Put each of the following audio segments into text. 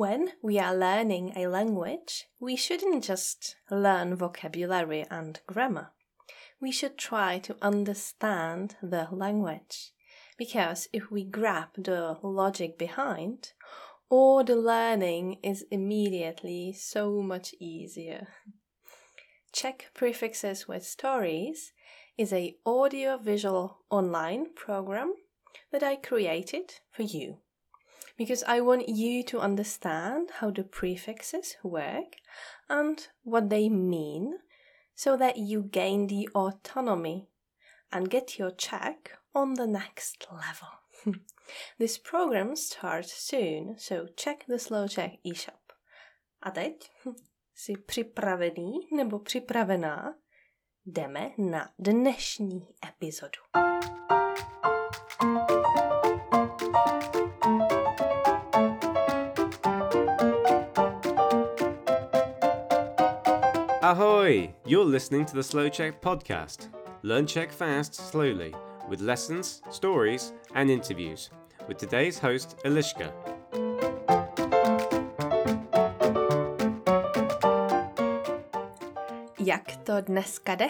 When we are learning a language, we shouldn't just learn vocabulary and grammar. We should try to understand the language, because if we grab the logic behind, all the learning is immediately so much easier. Czech Prefixes with Stories is an audio-visual online program that I created for you. Because I want you to understand how the prefixes work and what they mean, so that you gain the autonomy and get your Czech on the next level. This program starts soon, so check the Slow Czech e-shop. A teď jsi připravený nebo připravená? Jdeme na dnešní epizodu. Ahoy! You're listening to the Slow Czech podcast. Learn Czech fast, slowly, with lessons, stories, and interviews. With today's host, Eliška. Jak to dneska jde?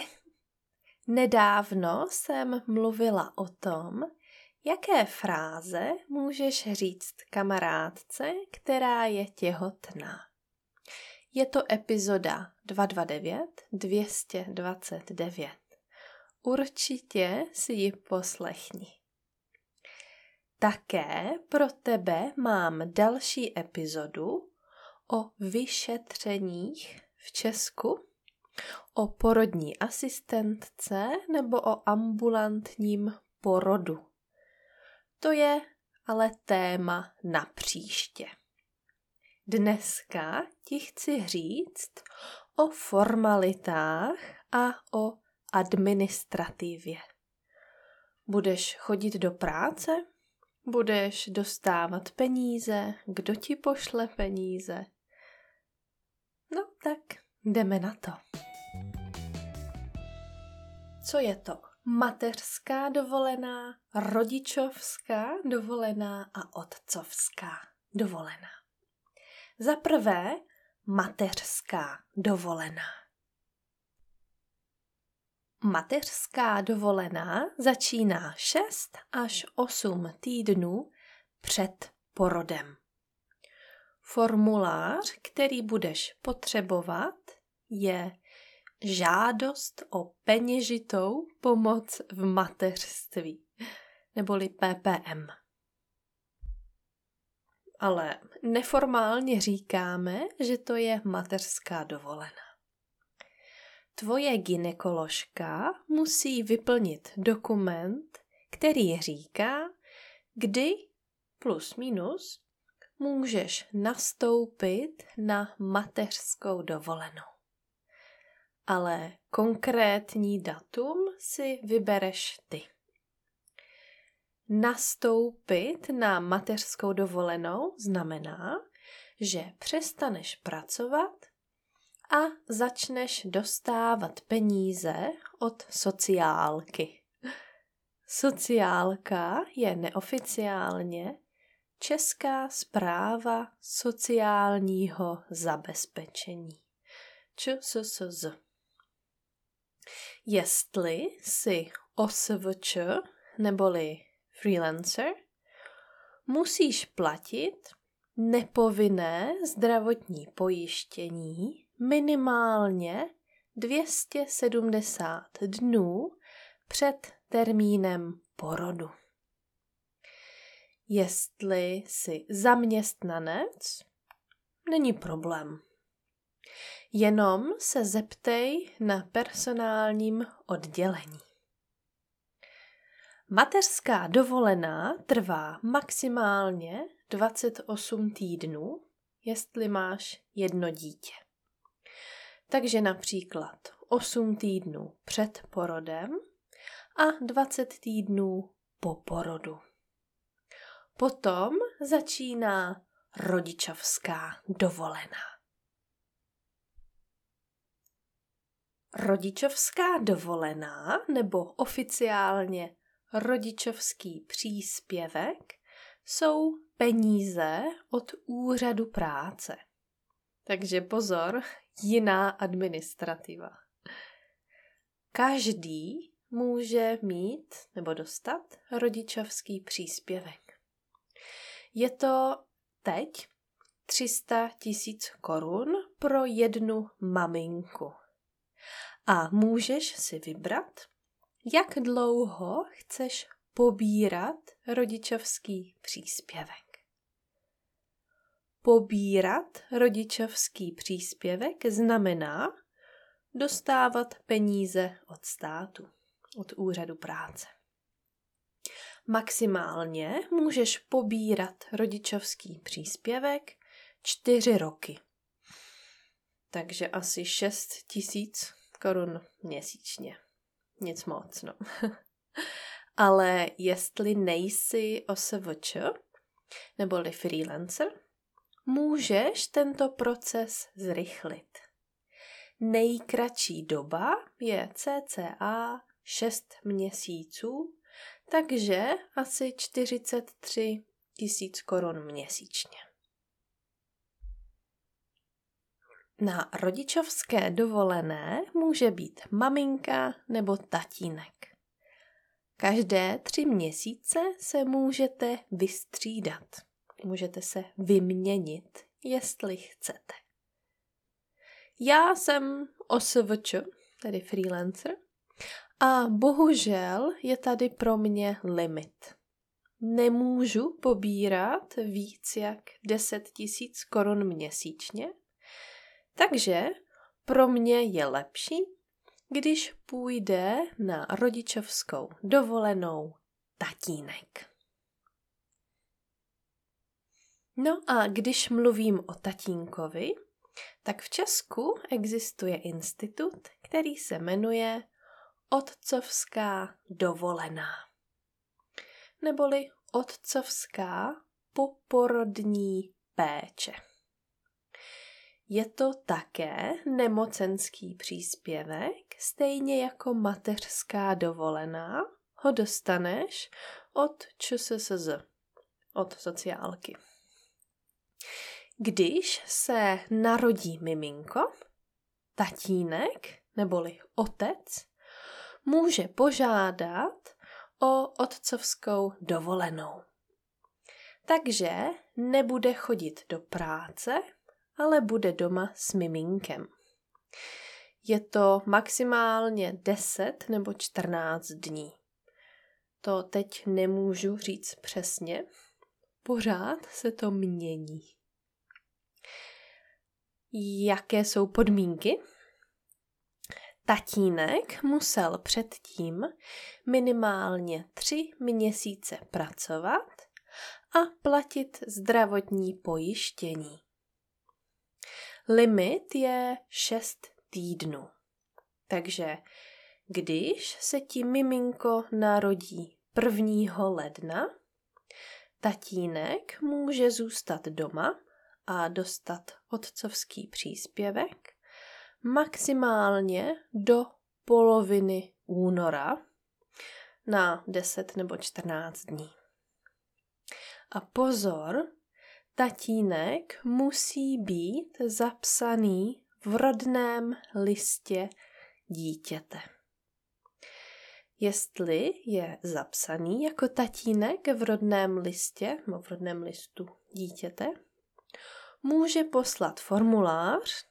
Nedávno jsem mluvila o tom, jaké fráze můžeš říct kamarádce, která je těhotná. Je to epizoda 229. Určitě si ji poslechni. Také pro tebe mám další epizodu o vyšetřeních v Česku, o porodní asistentce nebo o ambulantním porodu. To je ale téma na příště. Dneska ti chci říct o formalitách a o administrativě. Budeš chodit do práce? Budeš dostávat peníze? Kdo ti pošle peníze? No tak jdeme na to. Co je to? Mateřská dovolená, rodičovská dovolená a otcovská dovolená. Za prvé, mateřská dovolená. Mateřská dovolená začíná 6 až 8 týdnů před porodem. Formulář, který budeš potřebovat, je žádost o peněžitou pomoc v mateřství, neboli PPM. Ale neformálně říkáme, že to je mateřská dovolená. Tvoje gynekoložka musí vyplnit dokument, který říká, kdy plus minus můžeš nastoupit na mateřskou dovolenou. Ale konkrétní datum si vybereš ty. Nastoupit na mateřskou dovolenou znamená, že přestaneš pracovat a začneš dostávat peníze od sociálky. Sociálka je neoficiálně Česká správa sociálního zabezpečení, ČSSZ. Jestli jsi OSVČ neboli freelancer, musíš platit nepovinné zdravotní pojištění minimálně 270 dnů před termínem porodu. Jestli jsi zaměstnanec, není problém. Jenom se zeptej na personálním oddělení. Mateřská dovolená trvá maximálně 28 týdnů, jestli máš jedno dítě. Takže například 8 týdnů před porodem a 20 týdnů po porodu. Potom začíná rodičovská dovolená. Rodičovská dovolená, nebo oficiálně rodičovský příspěvek, jsou peníze od úřadu práce. Takže pozor, jiná administrativa. Každý může mít nebo dostat rodičovský příspěvek. Je to teď 300 000 korun pro jednu maminku. A můžeš si vybrat, jak dlouho chceš pobírat rodičovský příspěvek. Pobírat rodičovský příspěvek znamená dostávat peníze od státu, od úřadu práce. Maximálně můžeš pobírat rodičovský příspěvek 4 roky. Takže asi 6 000 korun měsíčně. Nic moc, no. Ale jestli nejsi OSVČ neboli freelancer, můžeš tento proces zrychlit. Nejkratší doba je cca 6 měsíců, takže asi 43 000 korun měsíčně. Na rodičovské dovolené může být maminka nebo tatínek. Každé 3 měsíce se můžete vystřídat. Můžete se vyměnit, jestli chcete. Já jsem OSVČ, tedy freelancer, a bohužel je tady pro mě limit. Nemůžu pobírat víc jak 10 000 korun měsíčně, takže pro mě je lepší, když půjde na rodičovskou dovolenou tatínek. No a když mluvím o tatínkovi, tak v Česku existuje institut, který se jmenuje otcovská dovolená, neboli otcovská poporodní péče. Je to také nemocenský příspěvek, stejně jako mateřská dovolená, ho dostaneš od ČSSZ, od sociálky. Když se narodí miminko, tatínek neboli otec může požádat o otcovskou dovolenou. Takže nebude chodit do práce, ale bude doma s miminkem. Je to maximálně 10 nebo 14 dní. To teď nemůžu říct přesně, pořád se to mění. Jaké jsou podmínky? Tatínek musel předtím minimálně 3 měsíce pracovat a platit zdravotní pojištění. Limit je 6 týdnů. Takže když se ti miminko narodí 1. ledna, tatínek může zůstat doma a dostat otcovský příspěvek maximálně do poloviny února na 10 nebo 14 dní. A pozor, tatínek musí být zapsaný v rodném listě dítěte. Jestli je zapsaný jako tatínek v rodném listě, nebo v rodném listu dítěte, může poslat formulář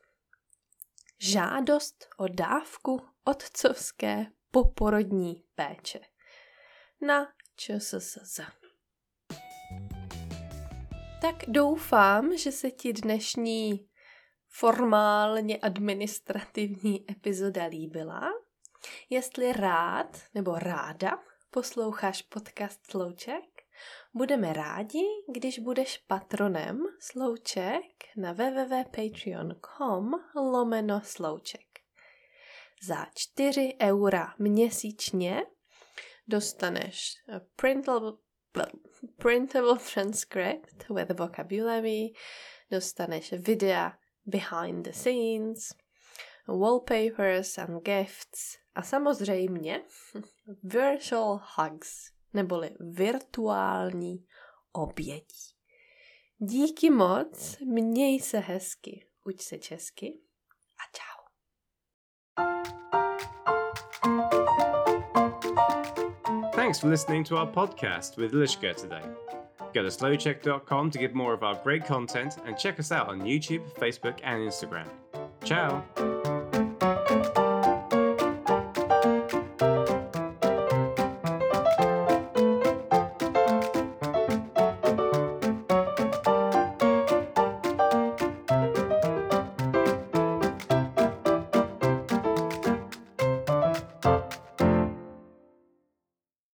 žádost o dávku otcovské poporodní péče na ČSSZ. Tak doufám, že se ti dnešní formálně administrativní epizoda líbila. Jestli rád nebo ráda posloucháš podcast Slow Czech, budeme rádi, když budeš patronem Slow Czech na www.patreon.com/slowczech. Za 4 € měsíčně dostaneš printable transcript with vocabulary, dostaneš videa behind the scenes, wallpapers and gifts a samozřejmě virtual hugs, neboli virtuální obědí. Díky moc, měj se hezky, uč se česky a čau. Thanks for listening to our podcast with Eliška today. Go to slowczech.com to get more of our great content and check us out on YouTube, Facebook and Instagram. Ciao!